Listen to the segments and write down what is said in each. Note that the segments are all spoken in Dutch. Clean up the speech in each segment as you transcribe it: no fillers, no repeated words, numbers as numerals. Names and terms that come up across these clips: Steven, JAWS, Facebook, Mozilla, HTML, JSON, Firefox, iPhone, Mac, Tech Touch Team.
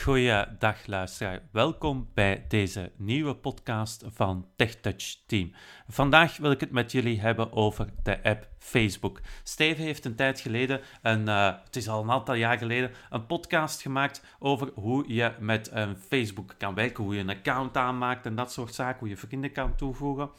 Goeiedag luisteraar, welkom bij deze nieuwe podcast van Tech Touch Team. Vandaag wil ik het met jullie hebben over de app Facebook. Steven heeft een tijd geleden, het is al een aantal jaar geleden, een podcast gemaakt over hoe je met Facebook kan werken, hoe je een account aanmaakt en dat soort zaken, hoe je vrienden kan toevoegen.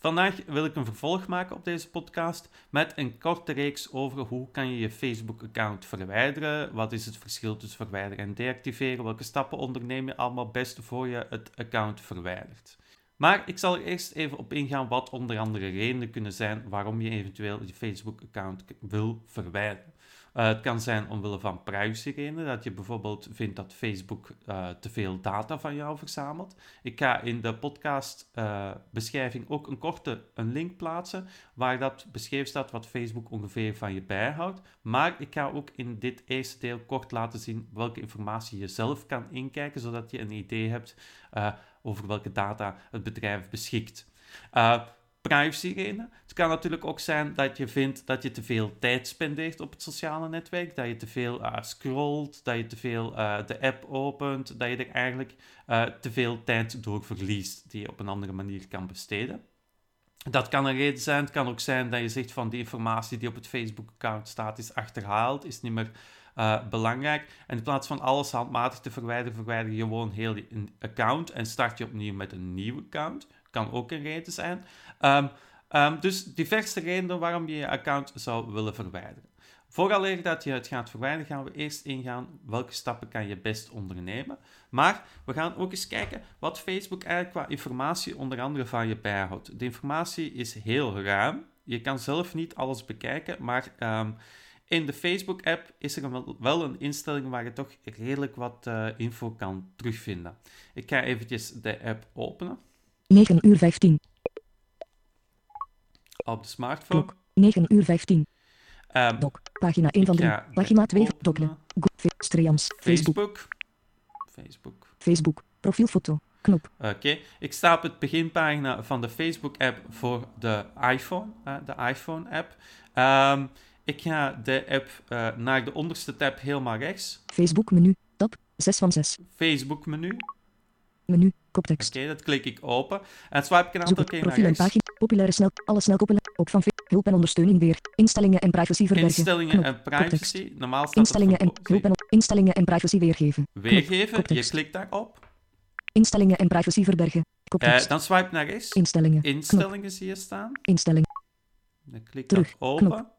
Vandaag wil ik een vervolg maken op deze podcast met een korte reeks over hoe kan je je Facebook-account verwijderen, wat is het verschil tussen verwijderen en deactiveren, welke stappen onderneem je allemaal best voor je het account verwijdert. Maar ik zal er eerst even op ingaan wat onder andere redenen kunnen zijn waarom je eventueel je Facebook-account wil verwijderen. Het kan zijn omwille van privacyredenen, dat je bijvoorbeeld vindt dat Facebook te veel data van jou verzamelt. Ik ga in de podcastbeschrijving ook een link plaatsen waar dat beschreven staat wat Facebook ongeveer van je bijhoudt. Maar ik ga ook in dit eerste deel kort laten zien welke informatie je zelf kan inkijken, zodat je een idee hebt over welke data het bedrijf beschikt. Privacyredenen. Het kan natuurlijk ook zijn dat je vindt dat je te veel tijd spendeert op het sociale netwerk, dat je te veel scrolt, dat je te veel de app opent, dat je er eigenlijk te veel tijd door verliest die je op een andere manier kan besteden. Dat kan een reden zijn. Het kan ook zijn dat je zegt van die informatie die op het Facebook-account staat is achterhaald, is niet meer belangrijk. En in plaats van alles handmatig te verwijderen, verwijder je gewoon heel je account en start je opnieuw met een nieuw account. Kan ook een reden zijn. Dus diverse redenen waarom je je account zou willen verwijderen. Vooraleer dat je het gaat verwijderen, gaan we eerst ingaan welke stappen kan je best ondernemen. Maar we gaan ook eens kijken wat Facebook eigenlijk qua informatie onder andere van je bijhoudt. De informatie is heel ruim. Je kan zelf niet alles bekijken, maar in de Facebook-app is er wel een instelling waar je toch redelijk wat info kan terugvinden. Ik ga eventjes de app openen. 9:15. Op de smartphone. Klok, 9:15. Doc, pagina 1 van 3. Pagina 2 van Doclen. Streams. Facebook. Profielfoto. Knop. Oké. Ik sta op het beginpagina van de Facebook-app voor de iPhone. De iPhone-app. Ik ga de app naar de onderste tab helemaal rechts. Facebook-menu. Tab 6 van 6. Facebook-menu. Menu, koptekst. Oké, dat klik ik open. En swipe ik een aantal keer naar rechts. Pagina, populaire snel, alles snel koppelen. Ook van hulp en ondersteuning weer. Instellingen en privacy verwerken. Instellingen en privacy. Normaal staat instellingen en hulp en instellingen en privacy weergeven. Je klikt daarop. Instellingen en privacy verbergen. Dan swipe naar rechts. Instellingen zie je staan. Instellingen. Dan klik ik open. Knop.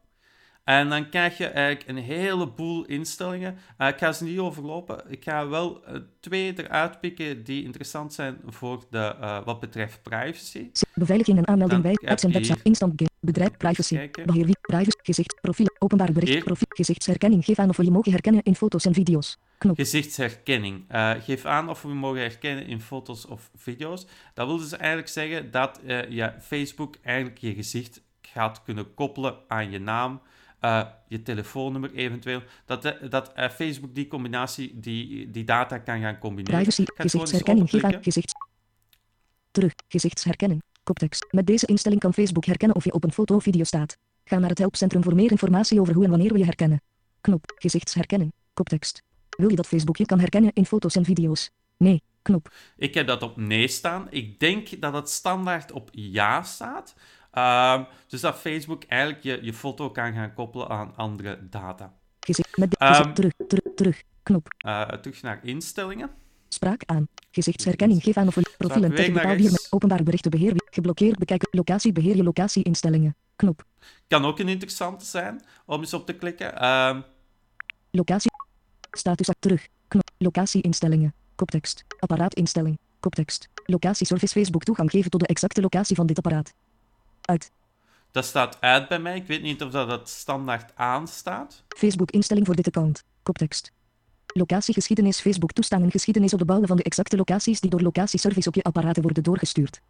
En dan krijg je eigenlijk een heleboel instellingen. Ik ga ze niet overlopen. Ik ga wel twee eruit pikken die interessant zijn voor de, wat betreft privacy. Beveiliging en aanmelding bij apps en website. Instant game. Bedrijf privacy. Beheer wie. Privacy. Gezicht. Profiel. Openbaar bericht. Hier. Profiel. Gezichtsherkenning. Geef aan of we je mogen herkennen in foto's en video's. Knop. Gezichtsherkenning. Geef aan of we je mogen herkennen in foto's of video's. Dat wil dus eigenlijk zeggen dat je Facebook eigenlijk je gezicht gaat kunnen koppelen aan je naam. Je telefoonnummer eventueel, dat Facebook die combinatie, die data kan gaan combineren. Privacy, gezichtsherkenning, geef aan gezichtsherkenning, koptekst. Met deze instelling kan Facebook herkennen of je op een foto of video staat. Ga naar het helpcentrum voor meer informatie over hoe en wanneer we je herkennen. Knop, gezichtsherkenning, koptekst. Wil je dat Facebook je kan herkennen in foto's en video's? Nee. Knop. Ik heb dat op nee staan. Ik denk dat het standaard op ja staat. Dus dat Facebook eigenlijk je foto kan gaan koppelen aan andere data. Gezicht met terug. Knop. Terug naar instellingen. Spraak aan. Gezichtsherkenning. Geef aan of profiel en tegen hier openbaar berichtenbeheer. Geblokkeerd bekijken. Locatie. Beheer je locatieinstellingen. Knop. Kan ook een interessante zijn om eens op te klikken. Locatie. Status terug. Knop. Locatieinstellingen. Koptekst. Apparaatinstelling. Koptekst. Locatieservice Facebook toegang geven tot de exacte locatie van dit apparaat. Uit. Dat staat uit bij mij. Ik weet niet of dat standaard aan staat. Facebook instelling voor dit account. Koptekst. Locatiegeschiedenis. Facebook toestaan en geschiedenis op de bouwen van de exacte locaties die door locatieservice op je apparaten worden doorgestuurd.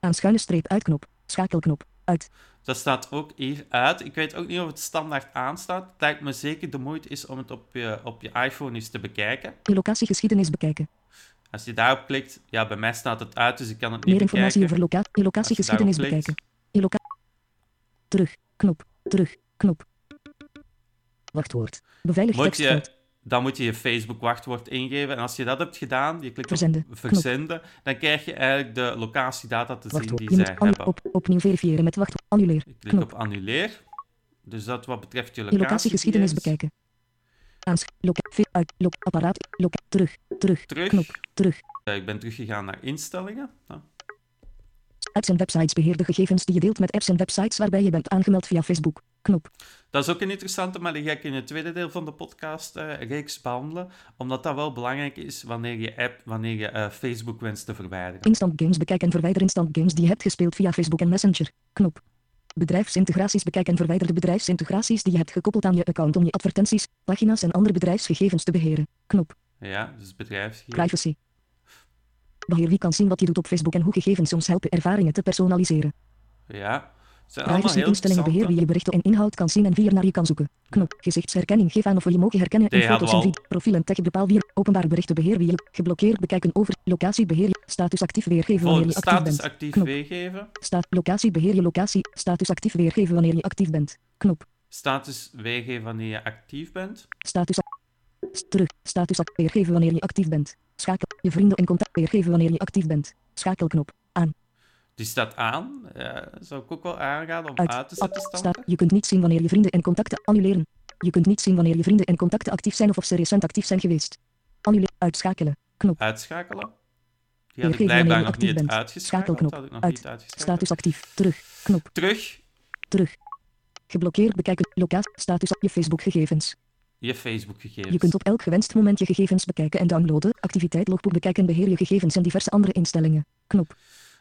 Aan schuine streep uitknop. Schakelknop. Uit. Dat staat ook hier uit. Ik weet ook niet of het standaard aanstaat. Het lijkt me zeker de moeite is om het op je iPhone eens te bekijken. Je locatiegeschiedenis bekijken. Als je daarop klikt, ja, bij mij staat het uit, dus ik kan het niet bekijken. Meer informatie over je locatiegeschiedenis bekijken. Terug, knop, wachtwoord. Beveiligd tekstfeld. Dan moet je je Facebook-wachtwoord ingeven. En als je dat hebt gedaan, je klikt op verzenden, dan krijg je eigenlijk de locatiedata te zien die zij hebben. Opnieuw verifiëren met wachtwoord. Annuleer. Ik klik op annuleer. Dus dat wat betreft je locatie. Je locatiegeschiedenis bekijken. Terug. Ik ben teruggegaan naar instellingen. Ja. Apps en websites beheer de gegevens die je deelt met apps en websites waarbij je bent aangemeld via Facebook. Dat is ook een interessante, maar die ga ik in het tweede deel van de podcast reeks behandelen, omdat dat wel belangrijk is wanneer je Facebook wenst te verwijderen. Instant games bekijken en verwijder instant games die je hebt gespeeld via Facebook en Messenger. Bedrijfsintegraties bekijken en verwijder de bedrijfsintegraties die je hebt gekoppeld aan je account om je advertenties, pagina's en andere bedrijfsgegevens te beheren. Ja, dus bedrijfsgegevens. Privacy. Beheer wie kan zien wat je doet op Facebook en hoe gegevens soms helpen ervaringen te personaliseren. Ja. Privacy-instellingen beheer wie je berichten en inhoud kan zien en wie er naar je kan zoeken. Gezichtsherkenning geef aan of we je mogen herkennen in foto's en video's. Profiel en tag bepaal wie je openbaar berichten beheer wie je geblokkeerd bekijken over locatie beheer je status actief weergeven wanneer je actief bent. Locatie beheer je locatie status actief weergeven wanneer je actief bent. Status weergeven wanneer je actief bent. Status weergeven wanneer je actief bent. Schakel je vrienden en contact weergeven wanneer je actief bent. Schakelknop aan. Die staat aan. Ja, zou ik ook wel aanraden om uit te zetten. Je kunt niet zien wanneer je vrienden en contacten annuleren. Je kunt niet zien wanneer je vrienden en contacten actief zijn of ze recent actief zijn geweest. Annuleren. Uitschakelen. Uitschakelen. Die had ik blijkbaar nog niet uitgeschakeld. Status actief. Terug. Geblokkeerd bekijken. Locatie. Status op je Facebookgegevens. Je Facebookgegevens. Je kunt op elk gewenst moment je gegevens bekijken en downloaden. Activiteit logboek bekijken. Beheer je gegevens en diverse andere instellingen.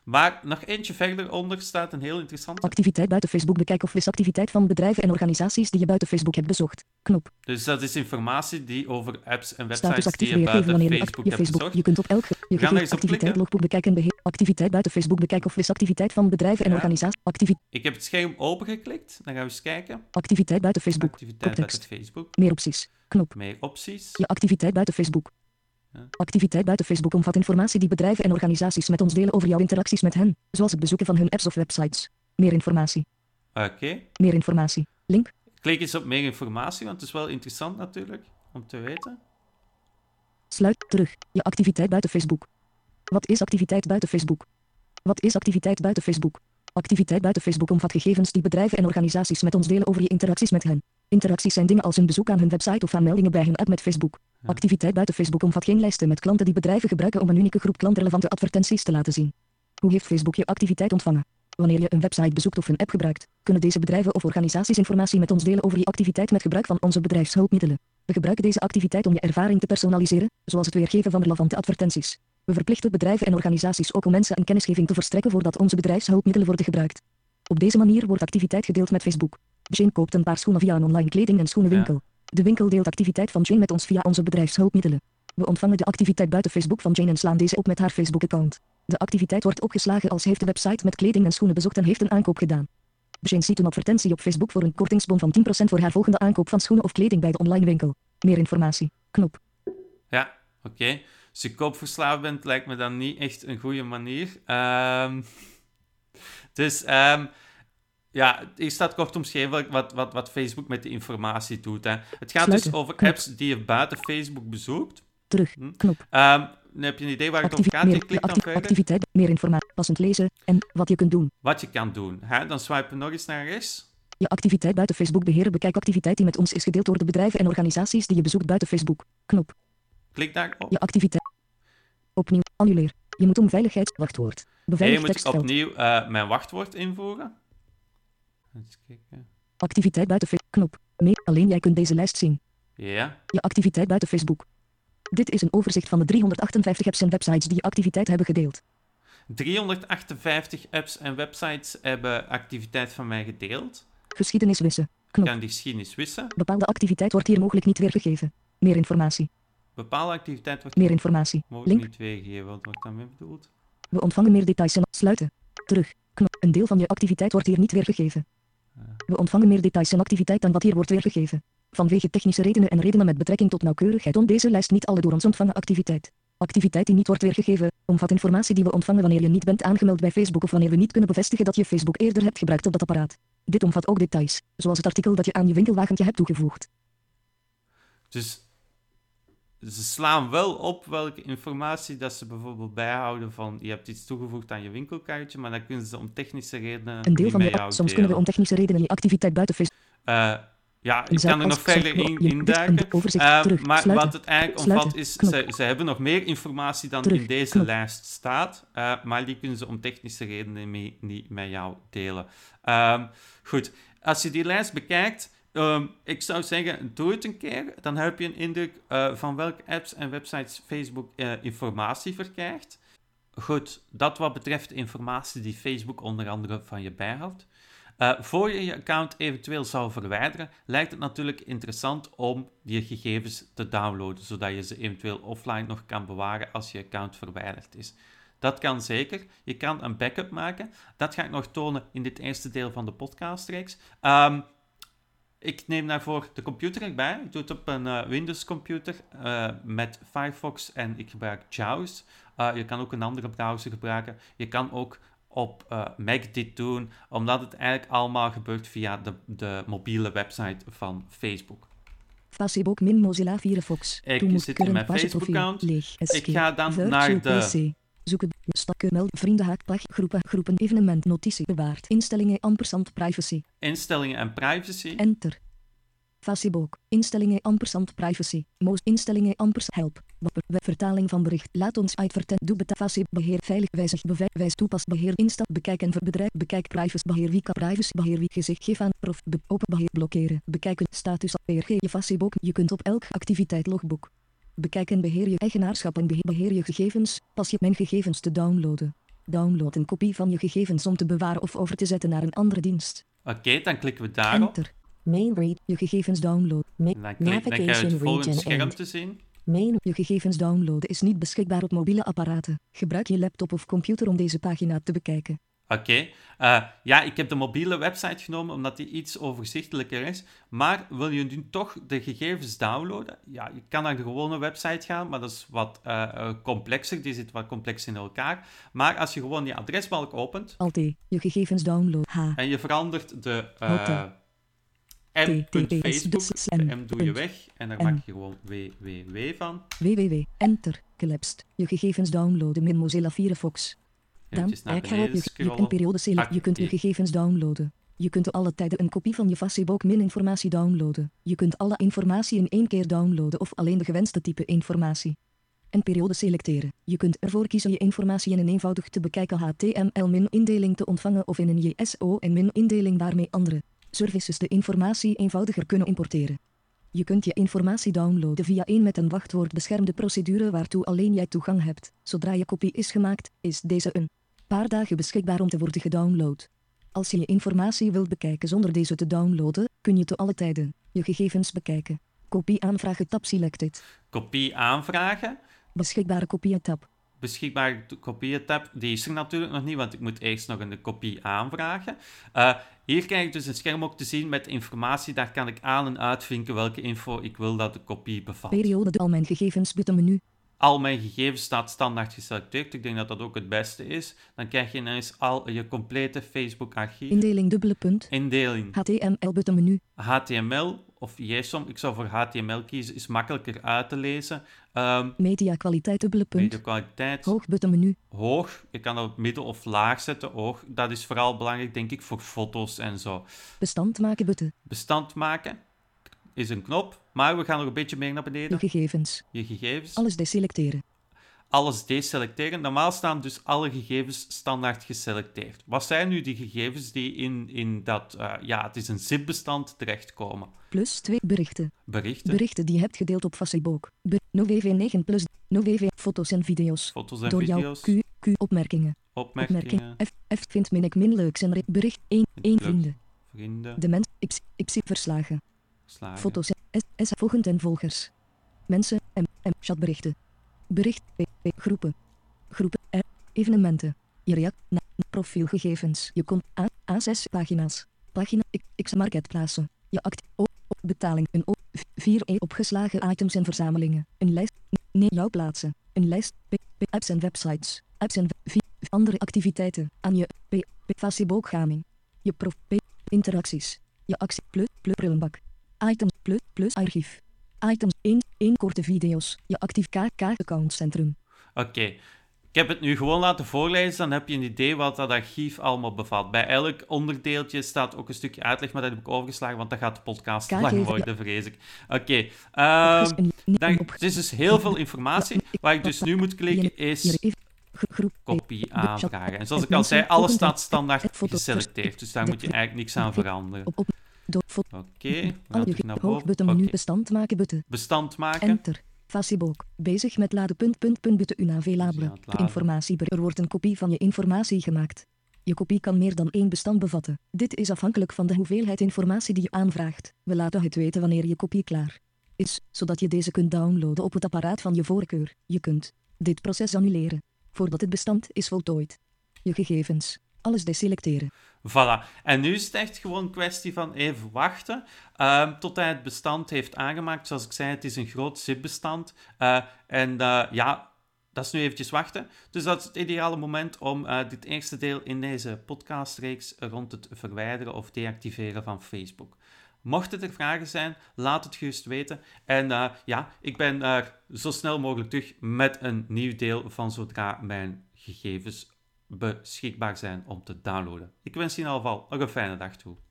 Maar nog eentje verder onder staat een heel interessante. Activiteit buiten Facebook bekijken of wisactiviteit van bedrijven en organisaties die je buiten Facebook hebt bezocht. Dus dat is informatie die over apps en websites die je buiten Facebook hebt bezocht. Je kunt op elk activiteit logboek bekijken beheer. Activiteit buiten Facebook bekijken of wisactiviteit van bedrijven en organisaties. Ik heb het scherm opengeklikt. Dan gaan we eens kijken. Activiteit buiten Facebook. Meer opties. Meer opties. Je activiteit buiten Facebook. Activiteit buiten Facebook omvat informatie die bedrijven en organisaties met ons delen over jouw interacties met hen, zoals het bezoeken van hun apps of websites. Meer informatie. Oké. Meer informatie. Link. Klik eens op meer informatie, want het is wel interessant natuurlijk om te weten. Sluit terug. Je activiteit buiten Facebook. Wat is activiteit buiten Facebook? Wat is activiteit buiten Facebook? Activiteit buiten Facebook omvat gegevens die bedrijven en organisaties met ons delen over je interacties met hen. Interacties zijn dingen als een bezoek aan hun website of aanmeldingen bij hun app met Facebook. Ja. Activiteit buiten Facebook omvat geen lijsten met klanten die bedrijven gebruiken om een unieke groep klantrelevante advertenties te laten zien. Hoe heeft Facebook je activiteit ontvangen? Wanneer je een website bezoekt of een app gebruikt, kunnen deze bedrijven of organisaties informatie met ons delen over je activiteit met gebruik van onze bedrijfshulpmiddelen. We gebruiken deze activiteit om je ervaring te personaliseren, zoals het weergeven van relevante advertenties. We verplichten bedrijven en organisaties ook om mensen en kennisgeving te verstrekken voordat onze bedrijfshulpmiddelen worden gebruikt. Op deze manier wordt activiteit gedeeld met Facebook. Jane koopt een paar schoenen via een online kleding- en schoenenwinkel. Ja. De winkel deelt activiteit van Jane met ons via onze bedrijfshulpmiddelen. We ontvangen de activiteit buiten Facebook van Jane en slaan deze op met haar Facebook-account. De activiteit wordt opgeslagen als heeft de website met kleding en schoenen bezocht en heeft een aankoop gedaan. Jane ziet een advertentie op Facebook voor een kortingsbon van 10% voor haar volgende aankoop van schoenen of kleding bij de online winkel. Meer informatie. Ja, oké. Als je koopverslaafd bent, lijkt me dan niet echt een goede manier. Ja, hier staat kort omschreven wat Facebook met de informatie doet. Hè. Het gaat dus over apps die je buiten Facebook bezoekt. Nu heb je een idee waar het over gaat. Activiteit, meer informatie, passend lezen en wat je kunt doen. Wat je kan doen. Hè? Dan swipen we nog eens naar rechts. Je activiteit buiten Facebook beheren. Bekijk activiteit die met ons is gedeeld door de bedrijven en organisaties die je bezoekt buiten Facebook. Klik daarop. Je activiteit. Opnieuw, annuleer. Je moet om veiligheidswachtwoord. Beveiligd tekstveld. Je moet opnieuw mijn wachtwoord invoeren. Activiteit buiten Facebook. Alleen jij kunt deze lijst zien. Ja. Je activiteit buiten Facebook. Dit is een overzicht van de 358 apps en websites die je activiteit hebben gedeeld. 358 apps en websites hebben activiteit van mij gedeeld. Geschiedenis wissen. Kan die geschiedenis wissen. Bepaalde activiteit wordt hier mogelijk niet weergegeven. Meer informatie. Bepaalde activiteit wordt meer informatie. Mogelijk niet weergegeven. Wat wordt daarmee bedoeld? We ontvangen meer details en sluiten. Terug. Een deel van je activiteit wordt hier niet weergegeven. We ontvangen meer details en activiteit dan wat hier wordt weergegeven. Vanwege technische redenen en redenen met betrekking tot nauwkeurigheid omvat deze lijst niet alle door ons ontvangen activiteit. Activiteit die niet wordt weergegeven, omvat informatie die we ontvangen wanneer je niet bent aangemeld bij Facebook of wanneer we niet kunnen bevestigen dat je Facebook eerder hebt gebruikt op dat apparaat. Dit omvat ook details, zoals het artikel dat je aan je winkelwagentje hebt toegevoegd. Dus Ze slaan wel op welke informatie dat ze bijvoorbeeld bijhouden van je hebt iets toegevoegd aan je winkelkaartje, maar dan kunnen ze om technische redenen een deel van de app, soms kunnen we om technische redenen je activiteit buiten Facebook. Ja, ik kan er nog verder in duiken. Maar wat het eigenlijk omvat is, ze hebben nog meer informatie dan in deze lijst staat, maar die kunnen ze om technische redenen niet met jou delen. Goed, als je die lijst bekijkt, ik zou zeggen, doe het een keer. Dan heb je een indruk van welke apps en websites Facebook informatie verkrijgt. Goed, dat wat betreft de informatie die Facebook onder andere van je bijhoudt. Voor je je account eventueel zou verwijderen, lijkt het natuurlijk interessant om die gegevens te downloaden, zodat je ze eventueel offline nog kan bewaren als je account verwijderd is. Dat kan zeker. Je kan een backup maken. Dat ga ik nog tonen in dit eerste deel van de podcastreeks. Ik neem daarvoor de computer erbij. Ik doe het op een Windows-computer met Firefox en ik gebruik JAWS. Je kan ook een andere browser gebruiken. Je kan ook op Mac dit doen, omdat het eigenlijk allemaal gebeurt via de mobiele website van Facebook. Facebook-Mozilla Firefox. Ik zit in mijn Facebook-account. Ik ga dan naar de... Zoeken, stakken, meld, vriendenhaak, plag, groepen, evenement, notitie, bewaard, instellingen, ampersand, privacy. Instellingen en privacy. Enter. Facebook, instellingen, ampersand, privacy. Moos, instellingen, ampersand, help. Vertaling van bericht, laat ons adverteren. Doe Facebook, beheer, veilig, wijzig, bewijs, toepas, beheer, insta, bekijk en verbedrijf, bekijk, privacy, beheer, wie kan, privacy, beheer, wie gezicht, geef aan, prof, open, beheer, blokkeren, bekijken, status, PRG, je Facebook, je kunt op elk activiteit logboek. Bekijk en beheer je eigenaarschap en beheer je gegevens, pas je mijn gegevens te downloaden. Download een kopie van je gegevens om te bewaren of over te zetten naar een andere dienst. Oké, dan klikken we daarop. Enter. Main read. Je gegevens downloaden. Dan krijg je het volgende scherm te zien. Je gegevens downloaden is niet beschikbaar op mobiele apparaten. Gebruik je laptop of computer om deze pagina te bekijken. Oké. Ja, ik heb de mobiele website genomen, omdat die iets overzichtelijker is. Maar wil je nu toch de gegevens downloaden? Ja, je kan naar de gewone website gaan, maar dat is wat complexer. Die zit wat complex in elkaar. Maar als je gewoon je adresbalk opent... Alt-T, je gegevens downloaden. H. En je verandert de... m.facebook, de m doe je weg. En daar maak je gewoon www van. www, enter, collapsed. Je gegevens downloaden in Mozilla Firefox. Dan, je periode selecteren. Je kunt je gegevens downloaden. Je kunt alle tijden een kopie van je Facebook-informatie downloaden. Je kunt alle informatie in één keer downloaden of alleen de gewenste type informatie. Een periode selecteren. Je kunt ervoor kiezen je informatie in een eenvoudig te bekijken HTML-indeling te ontvangen of in een JSON-indeling waarmee andere services de informatie eenvoudiger kunnen importeren. Je kunt je informatie downloaden via een met een wachtwoord beschermde procedure waartoe alleen jij toegang hebt. Zodra je kopie is gemaakt, is deze een paar dagen beschikbaar om te worden gedownload. Als je je informatie wilt bekijken zonder deze te downloaden, kun je te alle tijden je gegevens bekijken. Kopie aanvragen tab selected. Kopie aanvragen. Beschikbare kopieën tab. Beschikbare kopieën tab, die is er natuurlijk nog niet, want ik moet eerst nog een kopie aanvragen. Hier krijg ik dus een scherm ook te zien met informatie. Daar kan ik aan en uitvinken welke info ik wil dat de kopie bevat. Periode de al mijn gegevens button menu. Al mijn gegevens staat standaard geselecteerd. Ik denk dat dat ook het beste is. Dan krijg je ineens al je complete Facebook-archief. Indeling dubbele punt. Indeling. HTML button menu. HTML of JSON. Ik zou voor HTML kiezen. Is makkelijker uit te lezen. Media kwaliteit dubbele punt. Media kwaliteit. Hoog button menu. Hoog. Je kan dat op midden of laag zetten. Hoog. Dat is vooral belangrijk, denk ik, voor foto's en zo. Bestand maken button. Bestand maken is een knop. Maar we gaan nog een beetje meer naar beneden. Je gegevens. Alles deselecteren. Alles deselecteren. Normaal staan dus alle gegevens standaard geselecteerd. Wat zijn nu die gegevens die in dat... het is een zip-bestand terechtkomen. +2 berichten. Berichten die je hebt gedeeld op Facebook. +. Foto's en video's. Door jou. Q. Opmerkingen. F. Vind min ik min leuks en bericht. 1 vrienden. De mens. Y. Verslagen. Foto's, S, volgend en volgers. Mensen, M, chatberichten. Bericht, P, groepen, R, evenementen. Je profielgegevens. Je komt A, A6 pagina's. Pagina, X, marktplaatsen. Je act, O, betaling. Een O, 4E opgeslagen items en verzamelingen. Een lijst, nee, jouw plaatsen. Een lijst, P, apps en websites. Apps en 4, andere activiteiten. Aan je, P, Facebook-gaming. Je prof, P, interacties. Je actie, Prullenbak. Item, plus archief. Items in korte video's. Je actief KK-accountcentrum. Oké. Ik heb het nu gewoon laten voorlezen, dan heb je een idee wat dat archief allemaal bevat. Bij elk onderdeeltje staat ook een stukje uitleg, maar dat heb ik overgeslagen, want dat gaat de podcast lang worden, vrees ik. Oké. Het is dus heel veel informatie. Waar ik dus nu moet klikken is kopie aanvragen. En zoals ik al zei, alles staat standaard geselecteerd, dus daar moet je eigenlijk niks aan veranderen. Oké, laat ik naar boven. Nu bestand maken, butten. Bestand maken. Enter. Facebook. Bezig met laden. Unavailable. Informatie. Er wordt een kopie van je informatie gemaakt. Je kopie kan meer dan één bestand bevatten. Dit is afhankelijk van de hoeveelheid informatie die je aanvraagt. We laten het weten wanneer je kopie klaar is, zodat je deze kunt downloaden op het apparaat van je voorkeur. Je kunt dit proces annuleren voordat het bestand is voltooid. Je gegevens. Alles deselecteren. Voilà. En nu is het echt gewoon een kwestie van even wachten tot hij het bestand heeft aangemaakt. Zoals ik zei, het is een groot zip-bestand. Dat is nu eventjes wachten. Dus dat is het ideale moment om dit eerste deel in deze podcastreeks rond het verwijderen of deactiveren van Facebook. Mochten er vragen zijn, laat het gerust weten. En ik ben zo snel mogelijk terug met een nieuw deel van zodra mijn gegevens beschikbaar zijn om te downloaden. Ik wens je in ieder geval een fijne dag toe.